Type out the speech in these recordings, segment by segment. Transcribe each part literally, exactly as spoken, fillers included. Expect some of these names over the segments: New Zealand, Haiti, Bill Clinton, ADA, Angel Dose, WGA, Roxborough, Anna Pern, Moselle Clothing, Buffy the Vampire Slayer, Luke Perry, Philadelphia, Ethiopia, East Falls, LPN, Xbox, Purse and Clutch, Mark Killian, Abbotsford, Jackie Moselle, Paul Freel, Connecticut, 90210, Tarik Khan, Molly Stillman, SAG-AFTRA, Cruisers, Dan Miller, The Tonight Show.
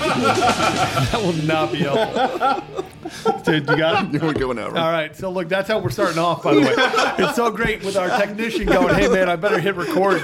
That will not be helpful. Dude, you got it? We're going over. All right. So, look, that's how we're starting off, by the way. It's so great with our technician going, hey, man, I better hit record.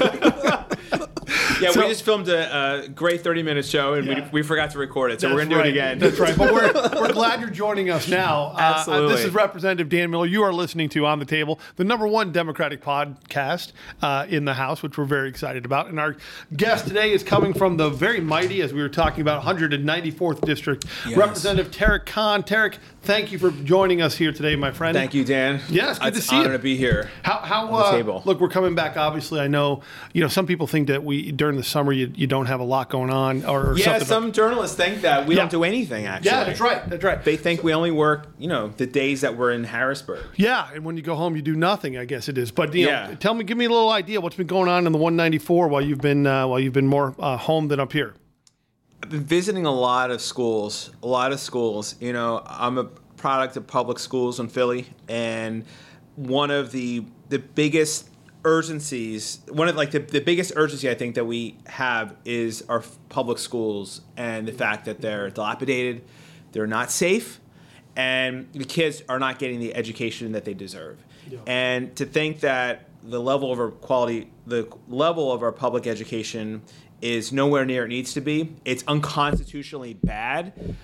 Yeah, so, we just filmed a, a great thirty-minute show, and yeah. we, we forgot to record it, so that's we're going to right. do it again. That's right, but we're we're glad you're joining us now. Absolutely. Uh, this is Representative Dan Miller. You are listening to On the Table, the number one Democratic podcast uh, in the House, which we're very excited about. And our guest today is coming from the very mighty, as we were talking about, one hundred ninety-fourth District, yes. Representative Tarik Khan. Tarik, thank you for joining us here today, my friend. Thank you, Dan. Yes, good it's to see you. It's an honor to be here. How, how, uh, table. Look, we're coming back, obviously. I know, you know, some people think that we, during the summer, you, you don't have a lot going on or, or yeah, something. Yeah, some journalists think that we yeah. don't do anything, actually. Yeah, that's right. That's right. They think we only work, you know, the days that we're in Harrisburg. Yeah, and when you go home, you do nothing, I guess it is. But, you yeah. know, tell me, give me a little idea what's been going on in the one ninety-four while you've been, uh, while you've been more uh, home than up here. I've been visiting a lot of schools, a lot of schools. You know, I'm a product of public schools in Philly, and one of the the biggest urgencies, one of like the, the biggest urgency I think that we have is our public schools and the fact that they're dilapidated, they're not safe, and the kids are not getting the education that they deserve. Yeah. And to think that the level of our quality, the level of our public education is nowhere near it needs to be. It's unconstitutionally bad.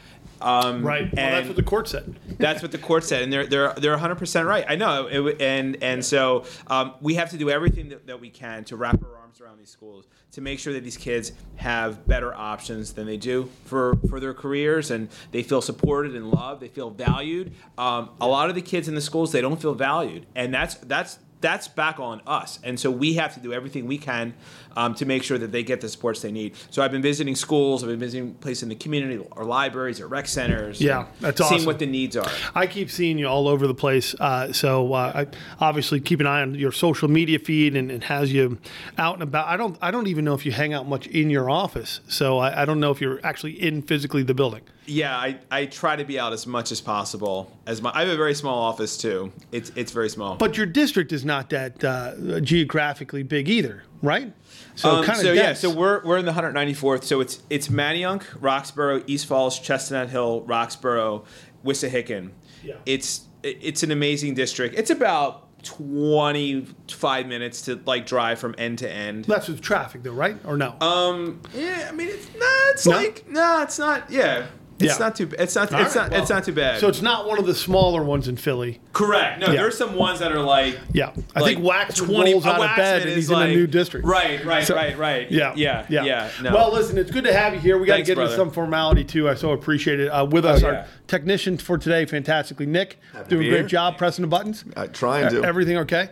Um, right. Well, that's what the court said. That's what the court said, and they're they're they're one hundred percent right. I know. It, and and so um, we have to do everything that, that we can to wrap our arms around these schools to make sure that these kids have better options than they do for, for their careers, and they feel supported and loved. They feel valued. Um, a lot of the kids in the schools, they don't feel valued, and that's that's. That's back on us. And so we have to do everything we can um, to make sure that they get the supports they need. So I've been visiting schools. I've been visiting places in the community, or libraries, or rec centers. Yeah, that's awesome. Seeing what the needs are. I keep seeing you all over the place. Uh, so uh, I obviously keep an eye on your social media feed, and it has you out and about. I don't I don't even know if you hang out much in your office. So I, I don't know if you're actually in physically the building. Yeah, I, I try to be out as much as possible. As my, I have a very small office, too. It's it's very small. But your district is not that uh, geographically big either, right? So um, kind of so dense. Yeah, so we're we're in the one hundred ninety-fourth. So it's it's Manayunk, Roxborough, East Falls, Chestnut Hill, Roxborough, Wissahickon. Yeah. It's it's an amazing district. It's about twenty-five minutes to like drive from end to end. That's with traffic though, right? Or no? Um yeah, I mean it's not nah, it's no? like no, nah, it's not. Yeah. It's yeah. not too. It's not. All it's right, not. Well, it's not too bad. So it's not one of the smaller ones in Philly. Correct. No, yeah. There's some ones that are like. Yeah, I like think Wax rolls out of bed and he's like, in a new district. Right. Right. So, right. Right. Yeah. Yeah. Yeah. yeah no. Well, listen, it's good to have you here. We got to get brother. into some formality too. I so appreciate it. Uh, with us, oh, yeah. our technician for today, fantastically, Nick, Happy doing a great job pressing the buttons. I try and do everything okay.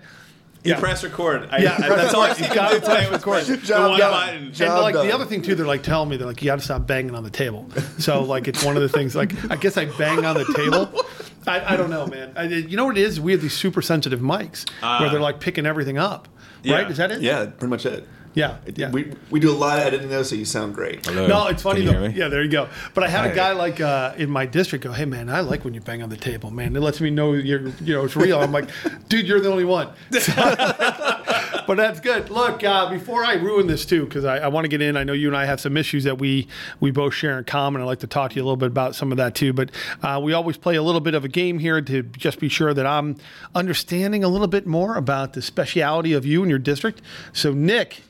You yeah. press record. I, yeah, I, that's all I see. You got to press record. Job done. And like done. The other thing too, they're like telling me they're like you got to stop banging on the table. So like it's one of the things. Like I guess I bang on the table. I, I don't know, man. I, you know what it is? We have these super sensitive mics uh, where they're like picking everything up. Yeah. Right? Is that it? Yeah, pretty much it. Yeah, yeah, we we do a lot of editing though, so you sound great. Hello. No, it's funny though. Yeah, there you go. But I had Hi. a guy like uh, in my district go, "Hey man, I like when you bang on the table, man. It lets me know you're you know it's real." I'm like, "Dude, you're the only one." So, but that's good. Look, uh, before I ruin this too, because I, I want to get in. I know you and I have some issues that we we both share in common. I'd like to talk to you a little bit about some of that too. But uh, we always play a little bit of a game here to just be sure that I'm understanding a little bit more about the speciality of you and your district. So Nick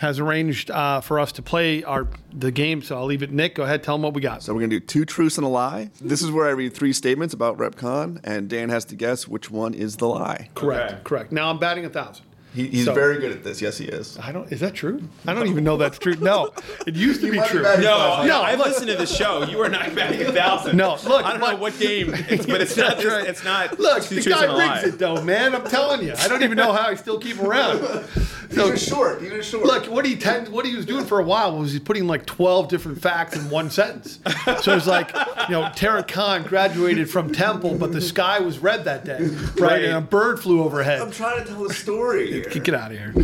has arranged uh, for us to play our the game, so I'll leave it. Nick, go ahead, tell them what we got. So we're going to do two truths and a lie. This is where I read three statements about Rep Khan, and Dan has to guess which one is the lie. Correct, okay. correct. Now I'm batting a thousand. He, he's so, very good at this. Yes, he is. I don't. Is that true? I don't even know that's true. No, it used to you be true. Be no, no. I listened to the show. You are not batting a thousand. No, look. I don't look, know what game, it's, but it's not. Right. It's not. Look, the guy brings it though, man. I'm telling you. I don't even know how I still keep around. So you're short. You're short. Look, what he tend, what he was doing for a while was he putting like twelve different facts in one sentence. So it was like, you know, Tarik Khan graduated from Temple, but the sky was red that day, right? right. And a bird flew overhead. I'm trying to tell a story. Get out of here.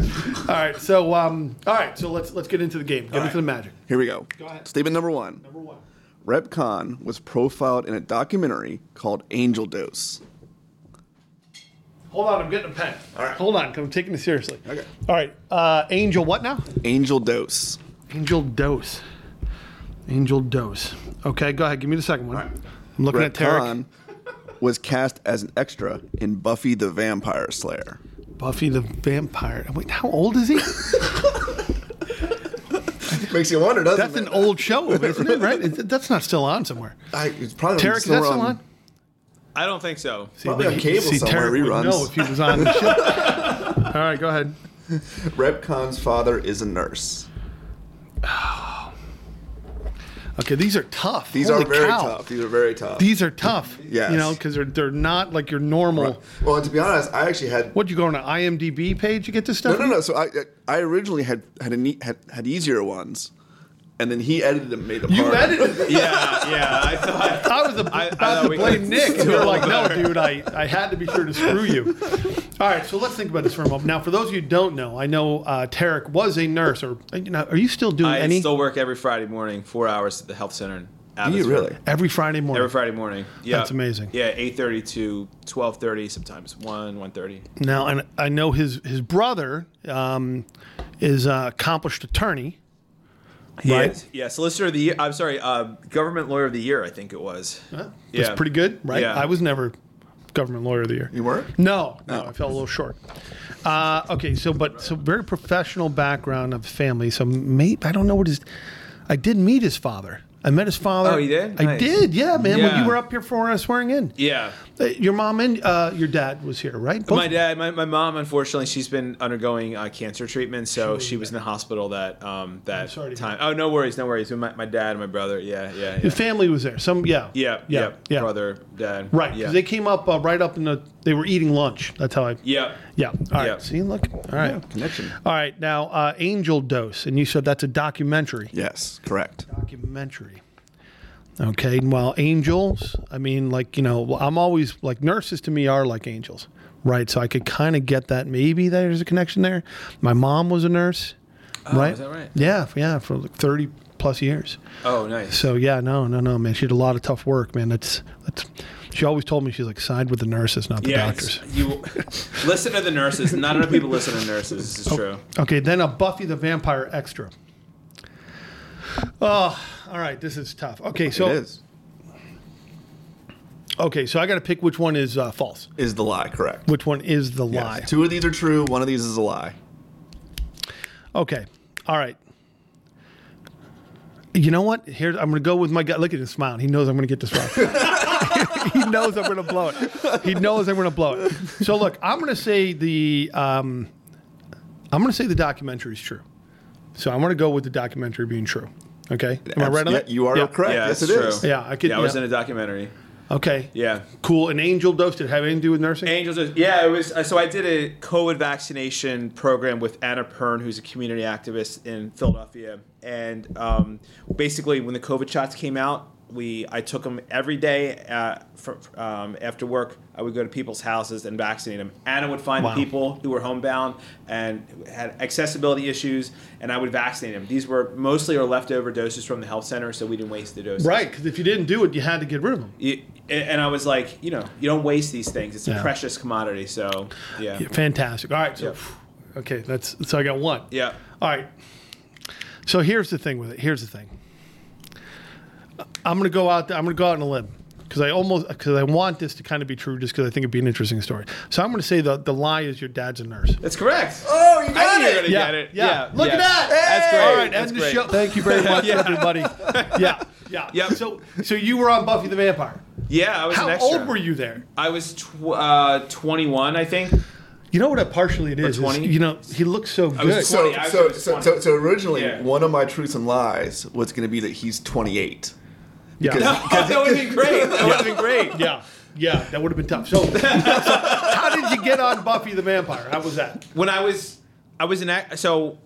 All right. So, um, all right. So let's let's get into the game. Get into right. the magic. Here we go. Go ahead. Statement number one. Number one. Rep Khan was profiled in a documentary called Angel Dose. Hold on. I'm getting a pen. All right. Hold on. I'm taking this seriously. Okay. All right. Uh, Angel what now? Angel Dose. Angel Dose. Angel Dose. Okay, go ahead. Give me the second one. Right. I'm looking Brett at Tarik. Khan was cast as an extra in Buffy the Vampire Slayer. Buffy the Vampire. Wait, how old is he? Makes you wonder, doesn't that's it? That's an old show, isn't it? Right? That's not still on somewhere. I, it's probably Tarik, still is that still on? I don't think so. See, probably on cable see, somewhere. Tarik reruns. No, if he was on the show. All right, go ahead. Rep Khan's father is a nurse. Okay, these are tough. These Holy are very cow. tough. These are very tough. These are tough. Yes. You know, because they're, they're not like your normal. Right. Well, and to be honest, I actually had... What, you go on an I M D B page to get this stuff? No, no, no. So I I originally had had, a, had, had easier ones, and then he edited them and made them harder. You edited them? yeah, yeah. I thought... I was about I, I to blame Nick, and you're like, better. no, dude, I, I had to be sure to screw you. All right, so let's think about this for a moment. Now, for those of you who don't know, I know uh, Tarik was a nurse. Or you know, are you still doing I any? I still work every Friday morning, four hours at the health center in Abbotsford. You really? Every Friday morning? Every Friday morning. Yeah. That's amazing. Yeah, eight thirty to twelve thirty, sometimes one, one thirty. Now, and I know his, his brother um, is an accomplished attorney. He right? Is. Yeah, Solicitor of the Year. I'm sorry, uh, Government Lawyer of the Year, I think it was. Huh? Yeah. That's pretty good, right? Yeah. I was never... Government Lawyer of the Year. You weren't? No, no, no. I fell a little short. Uh, okay, so but so very professional background of family. So mate, I don't know what his. I did meet his father. I met his father. Oh, you did? I nice. did. Yeah, man. Yeah. When you were up here for us swearing in. Yeah. Your mom and uh, your dad was here, right? Both my dad, my, my mom, unfortunately, she's been undergoing uh, cancer treatment, so she, she was in the hospital that um, that sorry time. Oh, no worries, no worries. My, my dad and my brother. Yeah, yeah. yeah. The family was there. Some, yeah, yeah, yeah, yeah. yeah. Brother, dad. Right. Because yeah. they came up uh, right up in the. They were eating lunch. That's how I. Yeah. Yeah. All right. Yeah. See, look. All right. Yeah. Connection. All right. Now, uh, Angel Dose, and you said that's a documentary. Yes, correct. Documentary. Okay. And while angels, I mean, like, you know, I'm always like nurses to me are like angels, right? So I could kind of get that. Maybe there's a connection there. My mom was a nurse, oh, right? Is that right? Yeah. Yeah. For like thirty plus years. Oh, nice. So yeah, no, no, no, man. She did a lot of tough work, man. That's, that's, she always told me, she's like, side with the nurses, not the yeah, doctors. You listen to the nurses. Not enough people listen to nurses. This is oh, true. Okay. Then a Buffy the Vampire extra. Oh, all right. This is tough. Okay, so it is. Okay, so I got to pick which one is uh, false. Is the lie correct? Which one is the yes. lie? Two of these are true. One of these is a lie. Okay. All right. You know what? Here, I'm going to go with my gut. Look at his smile. He knows I'm going to get this right. He knows I'm going to blow it. He knows I'm going to blow it. So look, I'm going to say the um, I'm going to say the documentary is true. So I'm going to go with the documentary being true. Okay? Am I right on yeah, that? You are yeah. correct. Yeah, yes, it true. is. Yeah, I could. Yeah, I was yeah. in a documentary. Okay. Yeah. Cool. And Angel Dose, did it have anything to do with nursing? Angel Dose. Yeah, it was. So I did a COVID vaccination program with Anna Pern, who's a community activist in Philadelphia. And um, basically, when the COVID shots came out, we I took them every day uh, for, um, after work. I would go to people's houses and vaccinate them. Anna would find wow. people who were homebound and had accessibility issues, and I would vaccinate them. These were mostly our leftover doses from the health center, so we didn't waste the doses. Right, because if you didn't do it, you had to get rid of them. You, and I was like, you know, you don't waste these things. It's yeah. a precious commodity. So, yeah. yeah fantastic. All right. So, yeah. okay, that's so I got one. Yeah. All right. So here's the thing with it. Here's the thing. I'm gonna go out. There, I'm gonna go out on a limb because I almost because I want this to kind of be true, just because I think it'd be an interesting story. So I'm gonna say the the lie is your dad's a nurse. That's correct. Oh, you got I it. You're gonna yeah, get it. Yeah. yeah. Look yeah. at that. Hey. That's great. All right, end the show. Thank you very much, yeah. everybody. Yeah. Yeah. Yep. So so you were on Buffy the Vampire. Yeah, I was. How an extra. old were you there? I was tw- uh, twenty-one, I think. You know what? Partially, it is. is you know, he looks so good. So, so, so, so, so originally, yeah. one of my truths and lies was going to be that he's twenty-eight. Yeah, because, no, because that would have been great. That yeah. would have been great. Yeah, yeah, that would have been tough. So, so, how did you get on Buffy the Vampire? How was that? When I was, I was an act. So,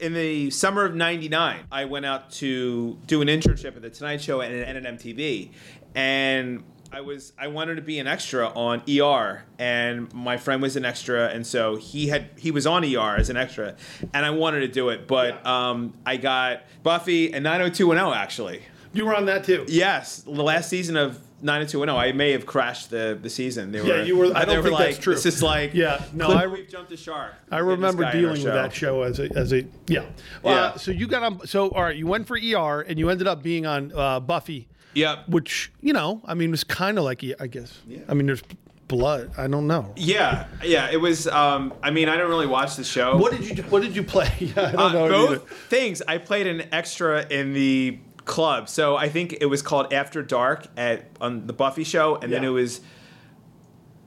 in the summer of ninety-nine, I went out to do an internship at The Tonight Show and, and an M T V, and. I was I wanted to be an extra on E R, and my friend was an extra, and so he had he was on E R as an extra, and I wanted to do it, but yeah. um, I got Buffy and nine oh two one oh actually. You were on that too. Yes, the last season of nine oh two one oh. I may have crashed the, the season. They were, yeah, you were. I don't were think like, that's true. This is like yeah. No, Clint, I re- we've jumped the shark. I remember dealing with that show as a as a yeah. yeah. Uh, so you got on. So all right, you went for E R and you ended up being on uh, Buffy. Yeah. Which you know, I mean, it was kind of like I guess. Yeah. I mean, there's. Blood. I don't know. Yeah, yeah. It was. Um, I mean, I don't really watch the show. What did you? What did you play? Yeah, I don't uh, know both either. Things. I played an extra in the club, so I think it was called After Dark at on the Buffy show, and yeah. then it was.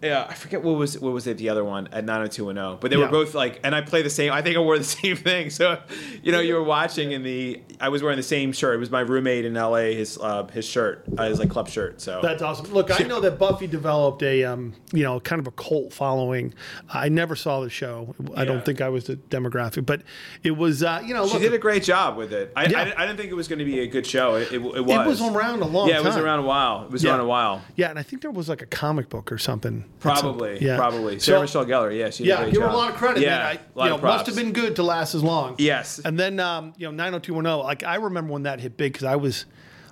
Yeah, I forget what was what was it the other one at nine oh two one oh, but they yeah. were both like, and I play the same. I think I wore the same thing. So, you know, you were watching, and the I was wearing the same shirt. It was my roommate in L A. His uh, his shirt, uh, his like club shirt. So that's awesome. Look, I know that Buffy developed a um, you know, kind of a cult following. I never saw the show. I yeah. don't think I was the demographic, but it was uh, you know look, she did a great job with it. I yeah. I, I didn't think it was going to be a good show. It, it, it was. It was around a long. Yeah, time. it was around a while. It was yeah. around a while. Yeah, and I think there was like a comic book or something. Probably, a, yeah. probably. Sarah so, Michelle Gellar, yeah, she did yeah, a give her a lot of credit. Yeah, man. I, a lot you know, of props. Must have been good to last as long. Yes. And then, um, you know, nine oh two one oh. Like I remember when that hit big because I was,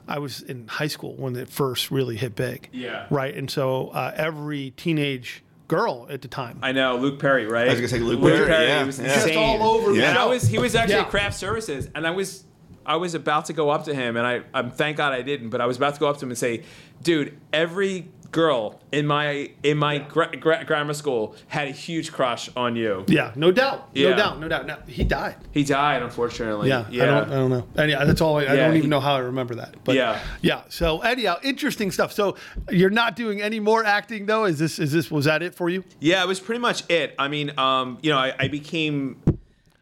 I was in high school when it first really hit big. Yeah. Right, and so uh, every teenage girl at the time. I know Luke Perry, right? I was gonna say Luke, Luke Perry. Perry yeah. He was yeah. insane. Just all over. Yeah. And I was. He was actually yeah. at Craft Services, and I was. I was about to go up to him, and I, I'm thank God I didn't, but I was about to go up to him and say, "Dude, every girl in my in my yeah. gra- gra- grammar school had a huge crush on you." Yeah, no doubt, yeah. no doubt, no doubt. No, he died. He died, unfortunately. Yeah, yeah. I don't, I don't know. And yeah, that's all. I, I yeah, don't even he, know how I remember that. But yeah, yeah. So anyhow, interesting stuff. So you're not doing any more acting though. Is this is this was that it for you? Yeah, it was pretty much it. I mean, um, you know, I, I became.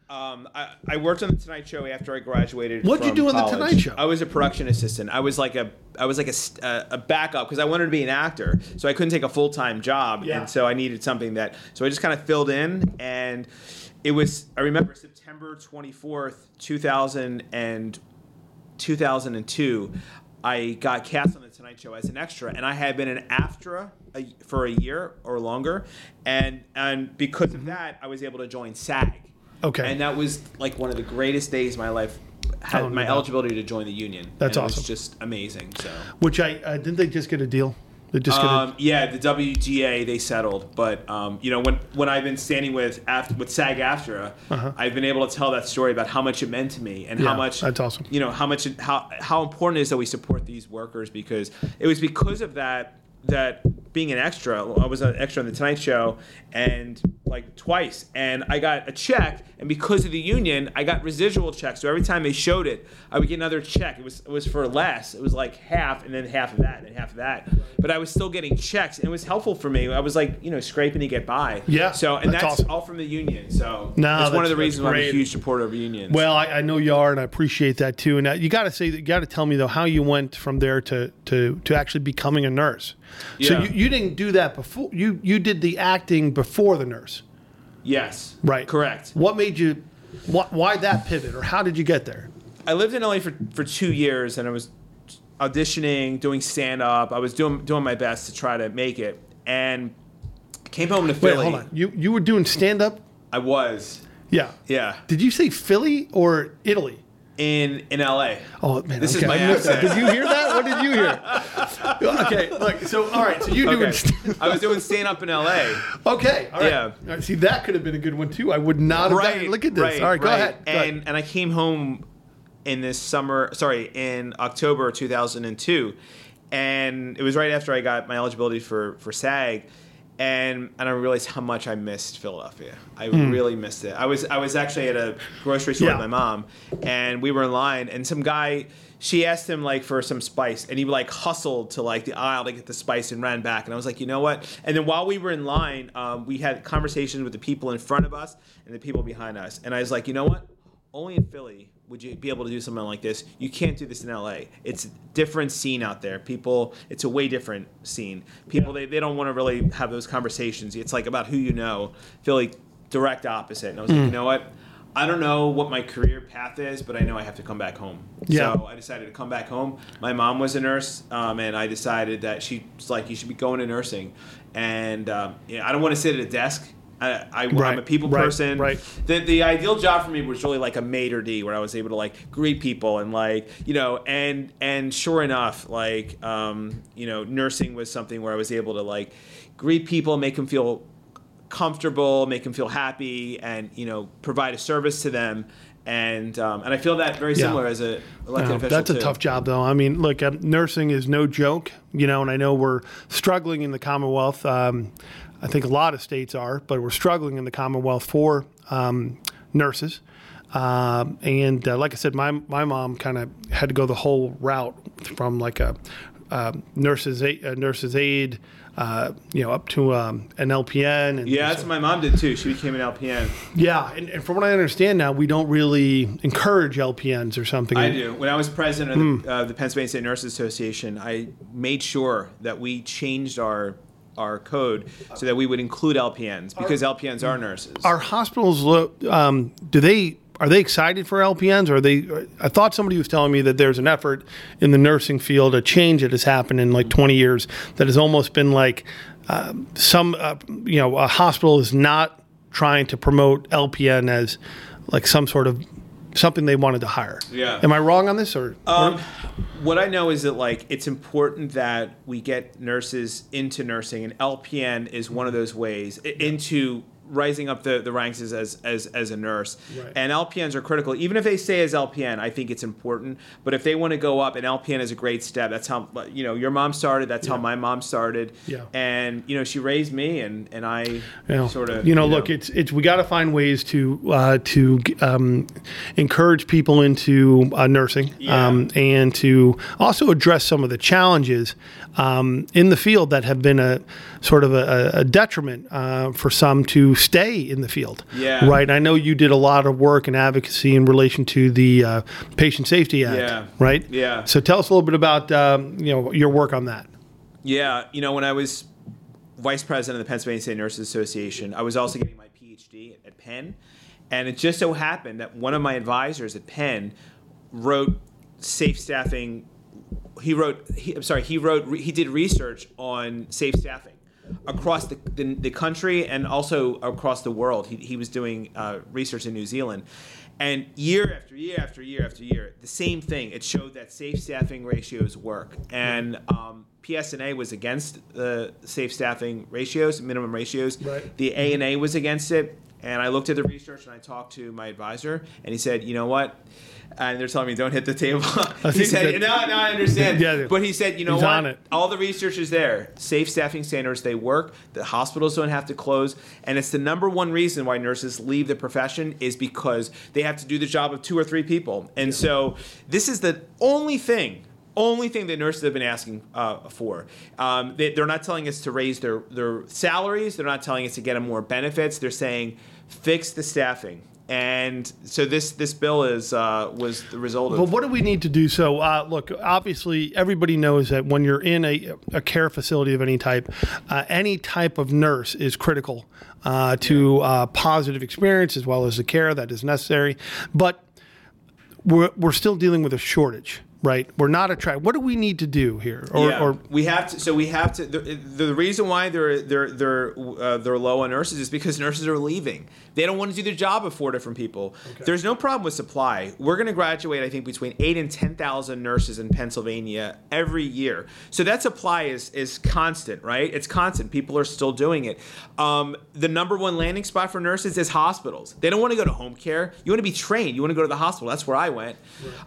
Um, I, I worked on The Tonight Show after I graduated. What did you do on The Tonight Show? I was a production assistant. I was like a I was like a, a, a backup because I wanted to be an actor, so I couldn't take a full time job, yeah. and so I needed something that. So I just kind of filled in, and it was. I remember September twenty fourth, two thousand and two thousand and two. I got cast on The Tonight Show as an extra, and I had been an AFTRA a, for a year or longer, and and because mm-hmm. of that, I was able to join SAG. Okay. And that was like one of the greatest days of my life. Had oh, my no. eligibility to join the union. That's and awesome. It was just amazing. So. Which I uh, didn't they just get a deal? They just um, get a... Yeah, the W G A they settled, but um, you know when when I've been standing with after, with SAG-AFTRA, uh-huh. I've been able to tell that story about how much it meant to me and yeah, how much that's awesome. You know how much how how important it is that we support these workers because it was because of that. That being an extra, I was an extra on The Tonight Show, and like twice, and I got a check, and because of the union, I got residual checks. So every time they showed it, I would get another check. It was it was for less. It was like half, and then half of that, and half of that. But I was still getting checks, and it was helpful for me. I was like, you know, scraping to get by. Yeah. So and that's, that's awesome. All from the union. So no, that's, that's one of the reasons why I'm a huge supporter of unions. Well, I, I know you are, and I appreciate that too. And you got to say, you got to tell me though how you went from there to to to actually becoming a nurse. Yeah. So you, you didn't do that before. You you did the acting before the nurse. Yes. Right. Correct. What made you? Wh- why that pivot, or how did you get there? I lived in L A for, for two years, and I was auditioning, doing stand up. I was doing doing my best to try to make it, and came home to Philly. Wait, hold on. You you were doing stand up? I was. Yeah. Yeah. Did you say Philly or Italy? In in L A. Oh man, this okay. is my accent. Did you hear that? What did you hear? Okay, look. So all right, so you doing? Okay. St- I was doing stand up in L A. Okay. All right. Yeah. All right, see, that could have been a good one too. I would not have. Right. Done. Look at this. Right, all right, go right. ahead. Go and ahead. And I came home in this summer. Sorry, in October two thousand and two, and it was right after I got my eligibility for for SAG. And and I realized how much I missed Philadelphia. I mm. really missed it. I was I was actually at a grocery store yeah. with my mom, and we were in line, and some guy, she asked him like for some spice, and he like hustled to like the aisle to get the spice and ran back. And I was like, you know what? And then while we were in line, um, we had conversations with the people in front of us and the people behind us. And I was like, you know what? Only in Philly would you be able to do something like this. You can't do this in L A. It's a different scene out there. People, it's a way different scene. People, yeah. they, they don't want to really have those conversations. It's like about who you know. Philly, direct opposite. And I was mm. like, you know what? I don't know what my career path is, but I know I have to come back home. Yeah. So I decided to come back home. My mom was a nurse, um, and I decided that she's like, you should be going to nursing. And um, you know, I don't want to sit at a desk I, I, right, I'm a people right, person. Right. The the ideal job for me was really like a maitre d', where I was able to like greet people and like, you know, and and sure enough, like, um, you know, nursing was something where I was able to like greet people, make them feel comfortable, make them feel happy, and, you know, provide a service to them. And um, and I feel that very similar yeah. as a elected no, official. That's a too. tough job, though. I mean, look, um, nursing is no joke, you know, and I know we're struggling in the Commonwealth. Um, I think a lot of states are, but we're struggling in the Commonwealth for um, nurses. Um, and uh, like I said, my my mom kind of had to go the whole route from like a, a nurse's aid, a nurse's aid uh, you know, up to um, an L P N. And yeah, that's so. What my mom did too. She became an L P N. Yeah, and, and from what I understand now, we don't really encourage L P Ns or something. I do. When I was president of mm. the, uh, the Pennsylvania State Nurses Association, I made sure that we changed our our code so that we would include L P Ns, because our, L P Ns are nurses. Our hospitals, um, do they are they excited for L P Ns? Or are they? I thought somebody was telling me that there's an effort in the nursing field, a change that has happened in like twenty years that has almost been like uh, some, uh, you know, a hospital is not trying to promote L P N as like some sort of something they wanted to hire. Yeah. Am I wrong on this? Or, um, or what I know is that like it's important that we get nurses into nursing, and L P N is one of those ways into rising up the, the ranks as, as as a nurse. Right. And L P Ns are critical. Even if they stay as L P N, I think it's important. But if they want to go up, an L P N is a great step. That's how, you know, your mom started. That's yeah. how my mom started. Yeah. And, you know, she raised me, and, and I you know, sort of, you know, you know, look, it's, it's, we got to find ways to, uh, to, um, encourage people into uh, nursing, yeah. um, and to also address some of the challenges, um, in the field that have been a sort of a, a detriment, uh, for some to stay in the field. Yeah. Right. I know you did a lot of work and advocacy in relation to the uh, Patient Safety Act. Yeah. Right. Yeah. So tell us a little bit about um, you know, your work on that. Yeah. You know, when I was vice president of the Pennsylvania State Nurses Association, I was also getting my P H D at Penn, and it just so happened that one of my advisors at Penn wrote safe staffing. He wrote. He, I'm sorry. He wrote. He did research on safe staffing across the, the the country and also across the world. He he was doing uh, research in New Zealand. And year after year after year after year, the same thing. It showed that safe staffing ratios work. And um, P S N A was against the safe staffing ratios, minimum ratios. Right. The A N A was against it. And I looked at the research, and I talked to my advisor, and he said, you know what? And they're telling me, don't hit the table. He said, no, no, I understand. Yeah, but he said, you know what? All the research is there. Safe staffing standards, they work. The hospitals don't have to close. And it's the number one reason why nurses leave the profession is because they have to do the job of two or three people. And yeah. so this is the only thing, only thing that nurses have been asking uh, for. Um, they, they're not telling us to raise their, their salaries. They're not telling us to get them more benefits. They're saying fix the staffing. And so this this bill is uh, was the result of. Well, what do we need to do? So, uh, look, obviously, everybody knows that when you're in a, a care facility of any type, uh, any type of nurse is critical uh, to uh, positive experience as well as the care that is necessary. But we're we're still dealing with a shortage. Right. We're not attracted. What do we need to do here? Or, yeah. or we have to. So we have to. The, the reason why they're they're they're uh, they're low on nurses is because nurses are leaving. They don't want to do their job of four different people. Okay. There's no problem with supply. We're going to graduate, I think, between eight and ten thousand nurses in Pennsylvania every year. So that supply is is constant, right? It's constant. People are still doing it. Um, the number one landing spot for nurses is hospitals. They don't want to go to home care. You want to be trained. You want to go to the hospital. That's where I went.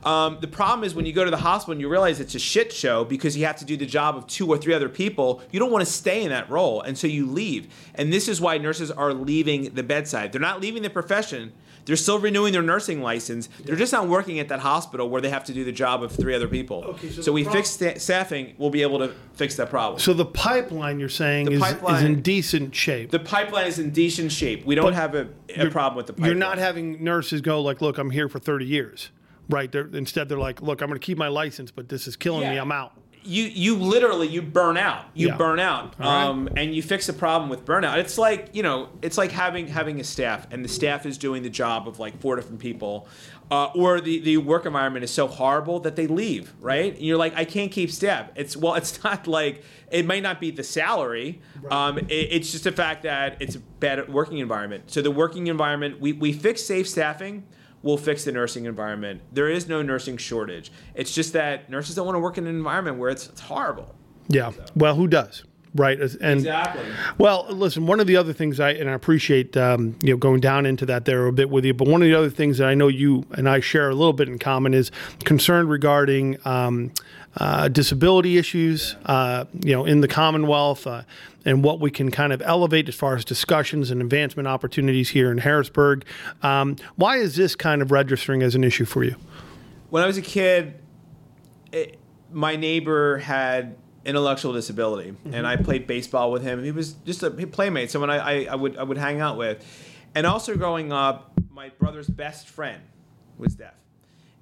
Right. Um, the problem is when you go to to the hospital and you realize it's a shit show because you have to do the job of two or three other people. You don't want to stay in that role, and so you leave. And this is why nurses are leaving the bedside. They're not leaving the profession. They're still renewing their nursing license. They're just not working at that hospital where they have to do the job of three other people. Okay, so so we problem- fix sta- staffing. We'll be able to fix that problem. So the pipeline, you're saying, is, pipeline, is in decent shape. The pipeline is in decent shape. We don't but have a, a problem with the pipeline. You're not having nurses go like, look, I'm here for thirty years. Right. They're, instead, they're like, look, I'm going to keep my license, but this is killing yeah. me. I'm out. you you literally you burn out. You yeah. burn out. Um, right. And you fix a problem with burnout. It's like, you know, it's like having having a staff, and the staff is doing the job of like four different people. Uh, or the, the work environment is so horrible that they leave, right? And you're like, I can't keep staff. It's well, it's not like it might not be the salary. Right. Um, it, it's just the fact that it's a bad working environment. So the working environment, we, we fix safe staffing, we'll fix the nursing environment. There is no nursing shortage. It's just that nurses don't want to work in an environment where it's, it's horrible. Yeah. So. Well, who does? Right. And, exactly. Well, listen, one of the other things I, and I appreciate, um, you know, going down into that there a bit with you, but one of the other things that I know you and I share a little bit in common is concern regarding um, uh, disability issues, yeah. uh, you know, in the Commonwealth uh, and what we can kind of elevate as far as discussions and advancement opportunities here in Harrisburg. Um, why is this kind of registering as an issue for you? When I was a kid, it, my neighbor had intellectual disability, mm-hmm. and I played baseball with him. He was just a playmate, someone I, I, I would I would hang out with. And also growing up, my brother's best friend was deaf,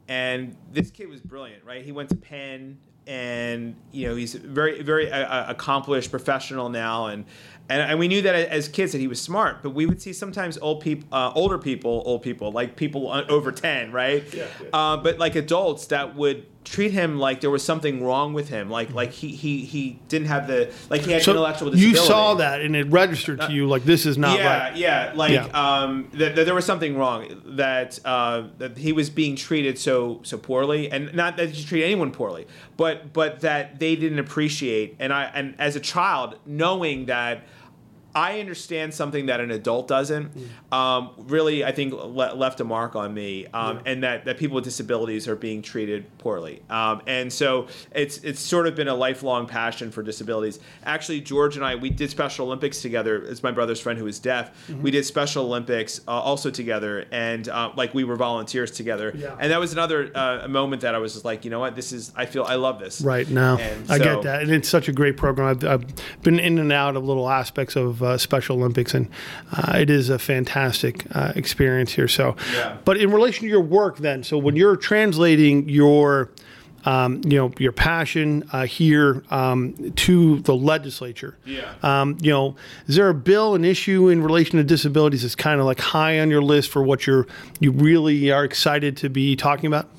and this kid was brilliant, right? He went to Penn, and you know he's very very uh, accomplished professional now, and, and and we knew that as kids that he was smart. But we would see sometimes old people, uh, older people, old people like people over ten, right? Yeah, yeah. Uh, but like adults that would treat him like there was something wrong with him, like like he he, he didn't have the like he had so intellectual disability. You saw that and it registered to you like this is not yeah, right. Yeah, like, yeah, like um, that th- there was something wrong that uh, that he was being treated so so poorly, and not that you treat anyone poorly, but but that they didn't appreciate. And I and as a child, knowing that I understand something that an adult doesn't, um, really, I think, le- left a mark on me, um, yeah. and that, that people with disabilities are being treated poorly. Um, and so it's it's sort of been a lifelong passion for disabilities. Actually, George and I, we did Special Olympics together. It's my brother's friend who is deaf. Mm-hmm. We did Special Olympics uh, also together, and uh, like we were volunteers together. Yeah. And that was another uh, moment that I was just like, you know what, this is, I feel, I love this. Right now, and I so, get that. And it's such a great program. I've, I've been in and out of little aspects of Uh, Special Olympics, and uh, it is a fantastic uh, experience here. So, yeah. But in relation to your work, then, so when you're translating your, um, you know, your passion uh, here um, to the legislature, yeah, um, you know, is there a bill, an issue in relation to disabilities that's kind of like high on your list for what you're you really are excited to be talking about?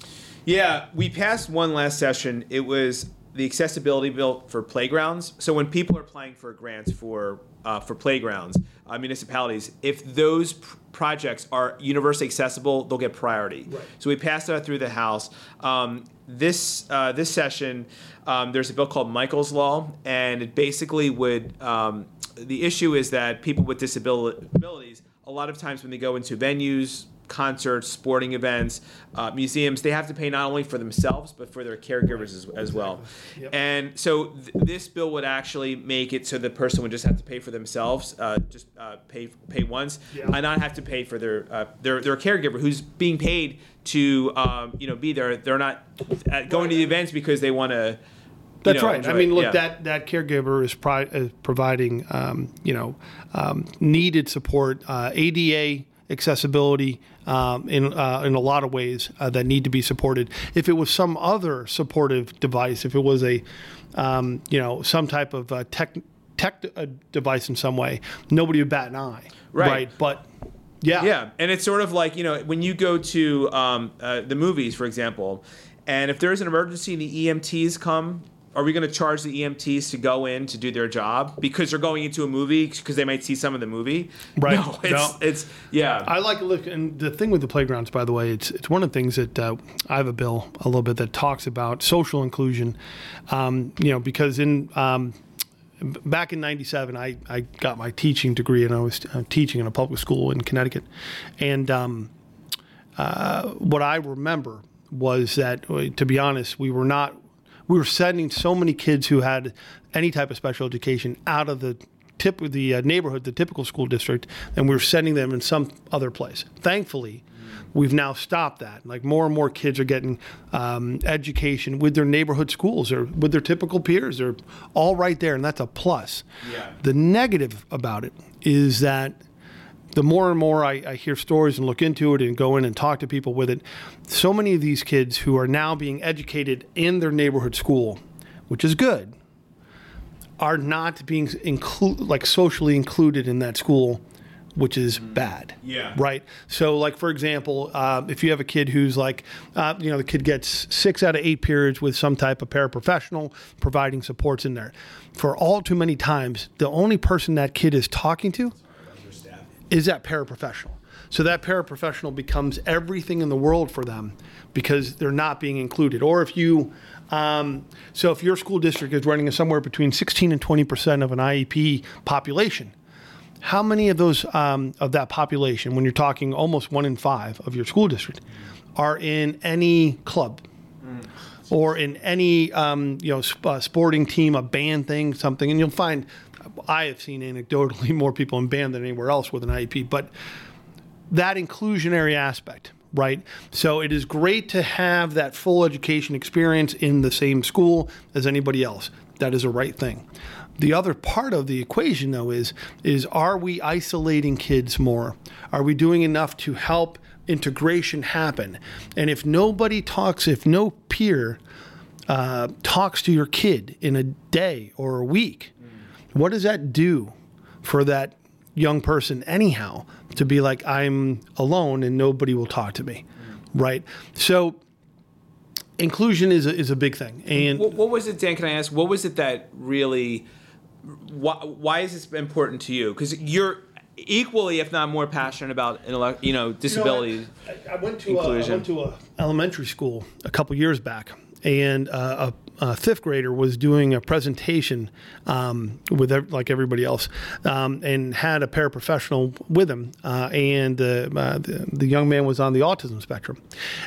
Yeah, we passed one last session. It was the accessibility bill for playgrounds. So when people are applying for grants for Uh, for playgrounds, uh, municipalities, if those pr- projects are universally accessible, they'll get priority. Right. So we passed that through the House. Um, this uh, this session, um, there's a bill called Michael's Law, and it basically would, um, the issue is that people with disabilities, a lot of times when they go into venues, concerts, sporting events, uh, museums, they have to pay not only for themselves, but for their caregivers as, as well. Exactly. Yep. And so th- this bill would actually make it so the person would just have to pay for themselves, uh, just uh, pay pay once, yeah. and not have to pay for their, uh, their their caregiver who's being paid to um, you know be there. They're not going right. to the events because they want to. That's you know, right. Enjoy. I mean, look, yeah. that, that caregiver is, pri- is providing um, you know um, needed support, uh, A D A accessibility um, in uh, in a lot of ways uh, that need to be supported. If it was some other supportive device, if it was a um, you know some type of uh, tech tech uh, device in some way, nobody would bat an eye, right? right? But yeah, yeah, and it's sort of like you know when you go to um, uh, the movies, for example, and if there is an emergency and the E M Ts come. Are we going to charge the E M Ts to go in to do their job because they're going into a movie because they might see some of the movie? Right. No, it's, no. it's yeah. I like look, and the thing with the playgrounds, by the way, it's it's one of the things that uh, I have a bill a little bit that talks about social inclusion. Um, you know, because in um, back in ninety-seven, I, I got my teaching degree and I was uh, teaching in a public school in Connecticut, and um, uh, what I remember was that, to be honest, we were not. We were sending so many kids who had any type of special education out of the tip of the uh, neighborhood, the typical school district, and we were sending them in some other place. Thankfully, we've now stopped that. Like more and more kids are getting um, education with their neighborhood schools or with their typical peers. They're all right there, and that's a plus. Yeah. The negative about it is that the more and more I, I hear stories and look into it and go in and talk to people with it, so many of these kids who are now being educated in their neighborhood school which is good, are not being inclu- like socially included in that school, which is bad. Yeah. Right? So, like, for example, uh, if you have a kid who's like, uh, you know, the kid gets six out of eight periods with some type of paraprofessional providing supports in there. For all too many times, the only person that kid is talking to is that paraprofessional. So that paraprofessional becomes everything in the world for them because they're not being included. Or if you, um, so if your school district is running somewhere between sixteen and twenty percent of an I E P population, how many of those, um, of that population, when you're talking almost one in five of your school district, are in any club mm. or in any, um, you know, sp- uh, sporting team, a band thing, something? And you'll find, I have seen anecdotally more people in band than anywhere else with an I E P, but that inclusionary aspect, right? So it is great to have that full education experience in the same school as anybody else. That is a right thing. The other part of the equation, though, is, is are we isolating kids more? Are we doing enough to help integration happen? And if nobody talks, if no peer uh, talks to your kid in a day or a week, mm. what does that do for that young person anyhow, to be like, I'm alone and nobody will talk to me, mm. right? So inclusion is a, is a big thing. And what, what was it, Dan, can I ask, what was it that really, why, why is this important to you? Because you're equally, if not more, passionate about, you know, disability you know, I, I went to inclusion. A, I went to an elementary school a couple years back, and uh, a A uh, fifth grader was doing a presentation um, with ev- like everybody else, um, and had a paraprofessional with him. Uh, and uh, uh, the, the young man was on the autism spectrum.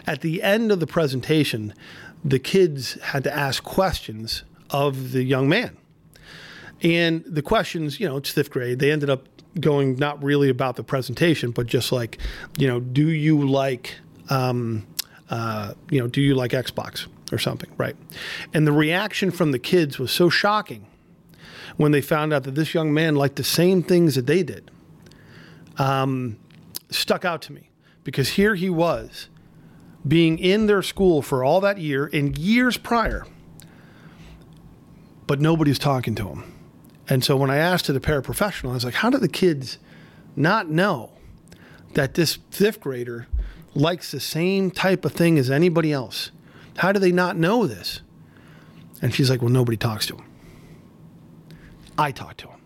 At the end of the presentation, the kids had to ask questions of the young man. And the questions, you know, it's fifth grade. They ended up going not really about the presentation, but just like, you know, do you like, um, uh, you know, do you like Xbox? Or something, right? And the reaction from the kids was so shocking when they found out that this young man liked the same things that they did. Um, stuck out to me, because here he was being in their school for all that year and years prior, but nobody was talking to him. And so when I asked the paraprofessional, I was like, how do the kids not know that this fifth grader likes the same type of thing as anybody else? How do they not know this? And she's like, well, nobody talks to him. I talk to him.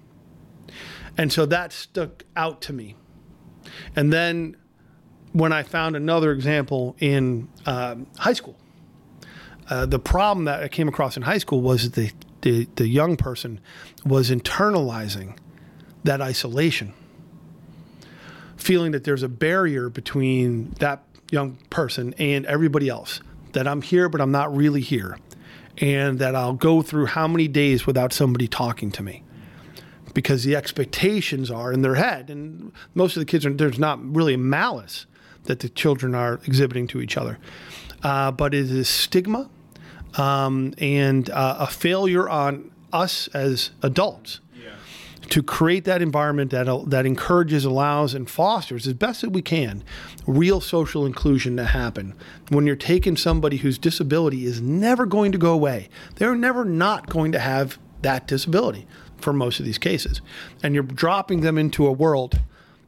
And so that stuck out to me. And then when I found another example in um, high school, uh, the problem that I came across in high school was that the, the, the young person was internalizing that isolation, feeling that there's a barrier between that young person and everybody else. That I'm here, but I'm not really here. And that I'll go through how many days without somebody talking to me, because the expectations are in their head. And most of the kids, are, there's not really a malice that the children are exhibiting to each other. Uh, but it is stigma um, and uh, a failure on us as adults yeah. to create that environment that, uh, that encourages, allows, and fosters, as best that we can, real social inclusion to happen. When you're taking somebody whose disability is never going to go away, they're never not going to have that disability for most of these cases. And you're dropping them into a world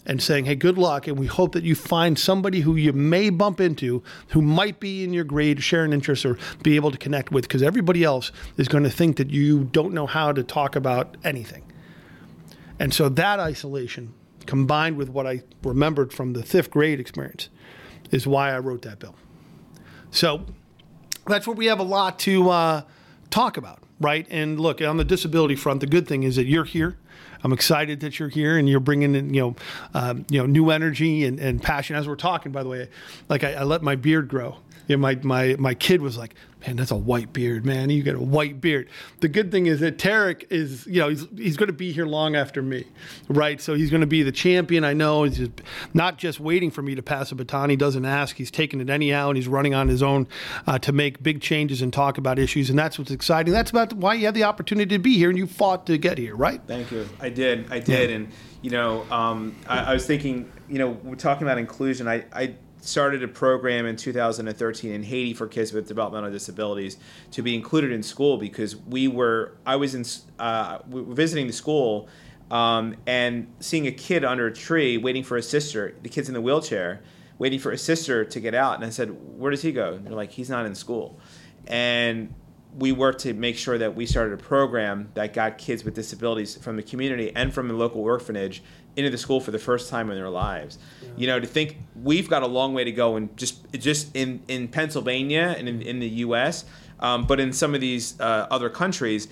and saying, hey, good luck, and we hope that you find somebody who you may bump into, who might be in your grade, share an interest, or be able to connect with, because everybody else is going to think that you don't know how to talk about anything. And so that isolation, combined with what I remembered from the fifth grade experience, is why I wrote that bill. So that's what we have a lot to uh, talk about, right? And look, on the disability front, the good thing is that you're here. I'm excited that you're here, and you're bringing in, you know, um, you know, new energy and, and passion. As we're talking, by the way, like I, I let my beard grow. Yeah, my, my my kid was like, man, that's a white beard, man. You got a white beard. The good thing is that Tarik is, you know, he's he's going to be here long after me, right? So he's going to be the champion. I know he's just not just waiting for me to pass a baton. He doesn't ask. He's taking it anyhow, and he's running on his own uh, to make big changes and talk about issues, and that's what's exciting. That's about why you have the opportunity to be here, and you fought to get here, right? Thank you. I I did. I did. Yeah. And, you know, um, I, I was thinking, you know, we're talking about inclusion. I, I started a program in two thousand thirteen in Haiti for kids with developmental disabilities to be included in school, because we were, I was in, uh, we were visiting the school um, and seeing a kid under a tree waiting for his sister. The kid's in the wheelchair waiting for his sister to get out. And I said, where does he go? And they're like, he's not in school. And we worked to make sure that we started a program that got kids with disabilities from the community and from the local orphanage into the school for the first time in their lives. Yeah. You know, to think we've got a long way to go, and just just in, in Pennsylvania and in, in the U S, um, but in some of these uh, other countries,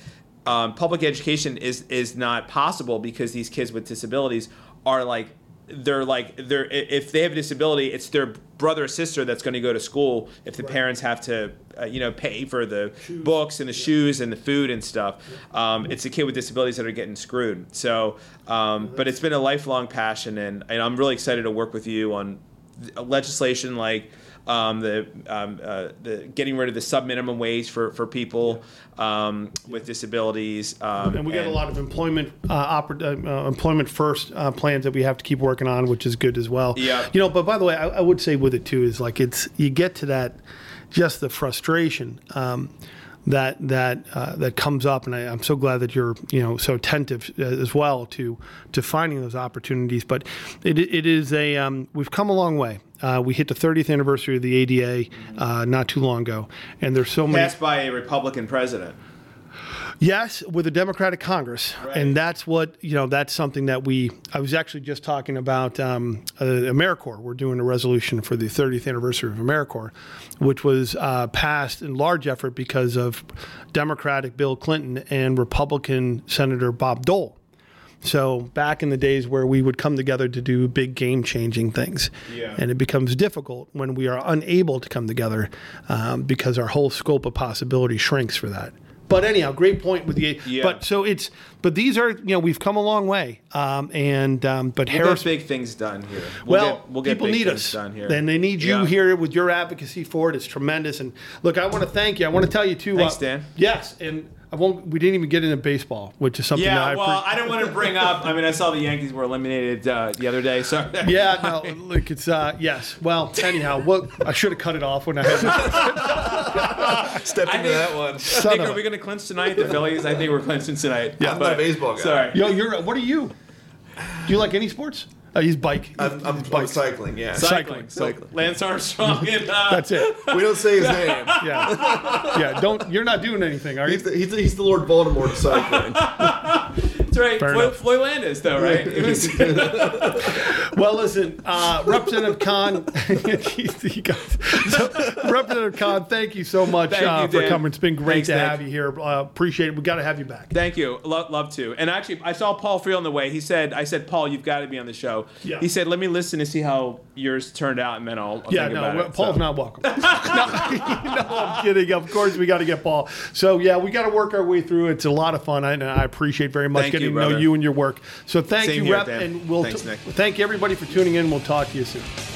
um, public education is is not possible, because these kids with disabilities are like, they're like, they're if they have a disability, it's their brother or sister that's going to go to school if the right. parents have to, uh, you know, pay for the shoes. books and the yeah. shoes and the food and stuff. Yeah. Um, it's the kid with disabilities that are getting screwed. So, um, well, but it's been a lifelong passion, and, and I'm really excited to work with you on legislation like um, the um, uh, the getting rid of the sub minimum wage for for people yeah. um, with disabilities. Um, and we got and, a lot of employment uh, oper- uh, employment first uh, plans that we have to keep working on, which is good as well. Yeah. You know, but by the way, I, I would say with it too is like it's you get to that just the frustration um, that that uh, that comes up, and I, I'm so glad that you're you know so attentive as well to to finding those opportunities. But it it is a um, we've come a long way. Uh, we hit the thirtieth anniversary of the A D A uh, not too long ago, and there's so many passed by a Republican president. Yes, with a Democratic Congress, right. And that's what you know. That's something that we. I was actually just talking about um, uh, AmeriCorps. We're doing a resolution for the thirtieth anniversary of AmeriCorps, which was uh, passed in large effort because of Democratic Bill Clinton and Republican Senator Bob Dole. So back in the days where we would come together to do big game-changing things, yeah. and it becomes difficult when we are unable to come together um, because our whole scope of possibility shrinks for that. But anyhow, great point with the. Yeah. But so it's. But these are you know we've come a long way. Um, and um, but we'll Harris get big things done here. We'll well, get, we'll get people big need us, done here. And they need you yeah. here with your advocacy for it. It's tremendous. And look, I want to thank you. I want to tell you too. Thanks, uh, Dan. Yes, and I won't. We didn't even get into baseball, which is something. Yeah, that I well, pre- I don't want to bring up. I mean, I saw the Yankees were eliminated uh, the other day. So yeah, no, look, it's uh, yes. Well, anyhow, what I should have cut it off when I had. Step into that one. Son I think, are we going to clinch tonight? The Phillies? I think we're clinching tonight. Yeah, I'm but, not a baseball guy. Sorry. Yo, you're, what are you? Do you like any sports? Uh, he's bike. I'm, I'm bike. cycling, yeah. Cycling. Cycling. cycling. Lance Armstrong. And, uh, that's it. We don't say his name. Yeah. Yeah, don't. You're not doing anything, are you? He's the, he's the, he's the Lord Baltimore to cycling. That's right. Floyd, Floyd Landis, though, right? It was well, listen, uh, Representative Khan. so, Representative Khan, thank you so much you, uh, for coming. It's been great Thanks, to have you, you here. Uh, appreciate it. We've got to have you back. Thank you. Love, love to. And actually, I saw Paul Freel on the way. He said, I said, Paul, you've got to be on the show. Yeah. He said, let me listen to see how yours turned out, and then I'll, I'll yeah, think no, about it. Paul's so. not welcome. no, no, I'm kidding. Of course, we got to get Paul. So, yeah, we got to work our way through. It's a lot of fun, I, and I appreciate very much thank getting you, to know you and your work. So thank Same you, here, Rep. Dan. And we'll Thanks, t- Nick. Thank everybody for tuning in. We'll talk to you soon.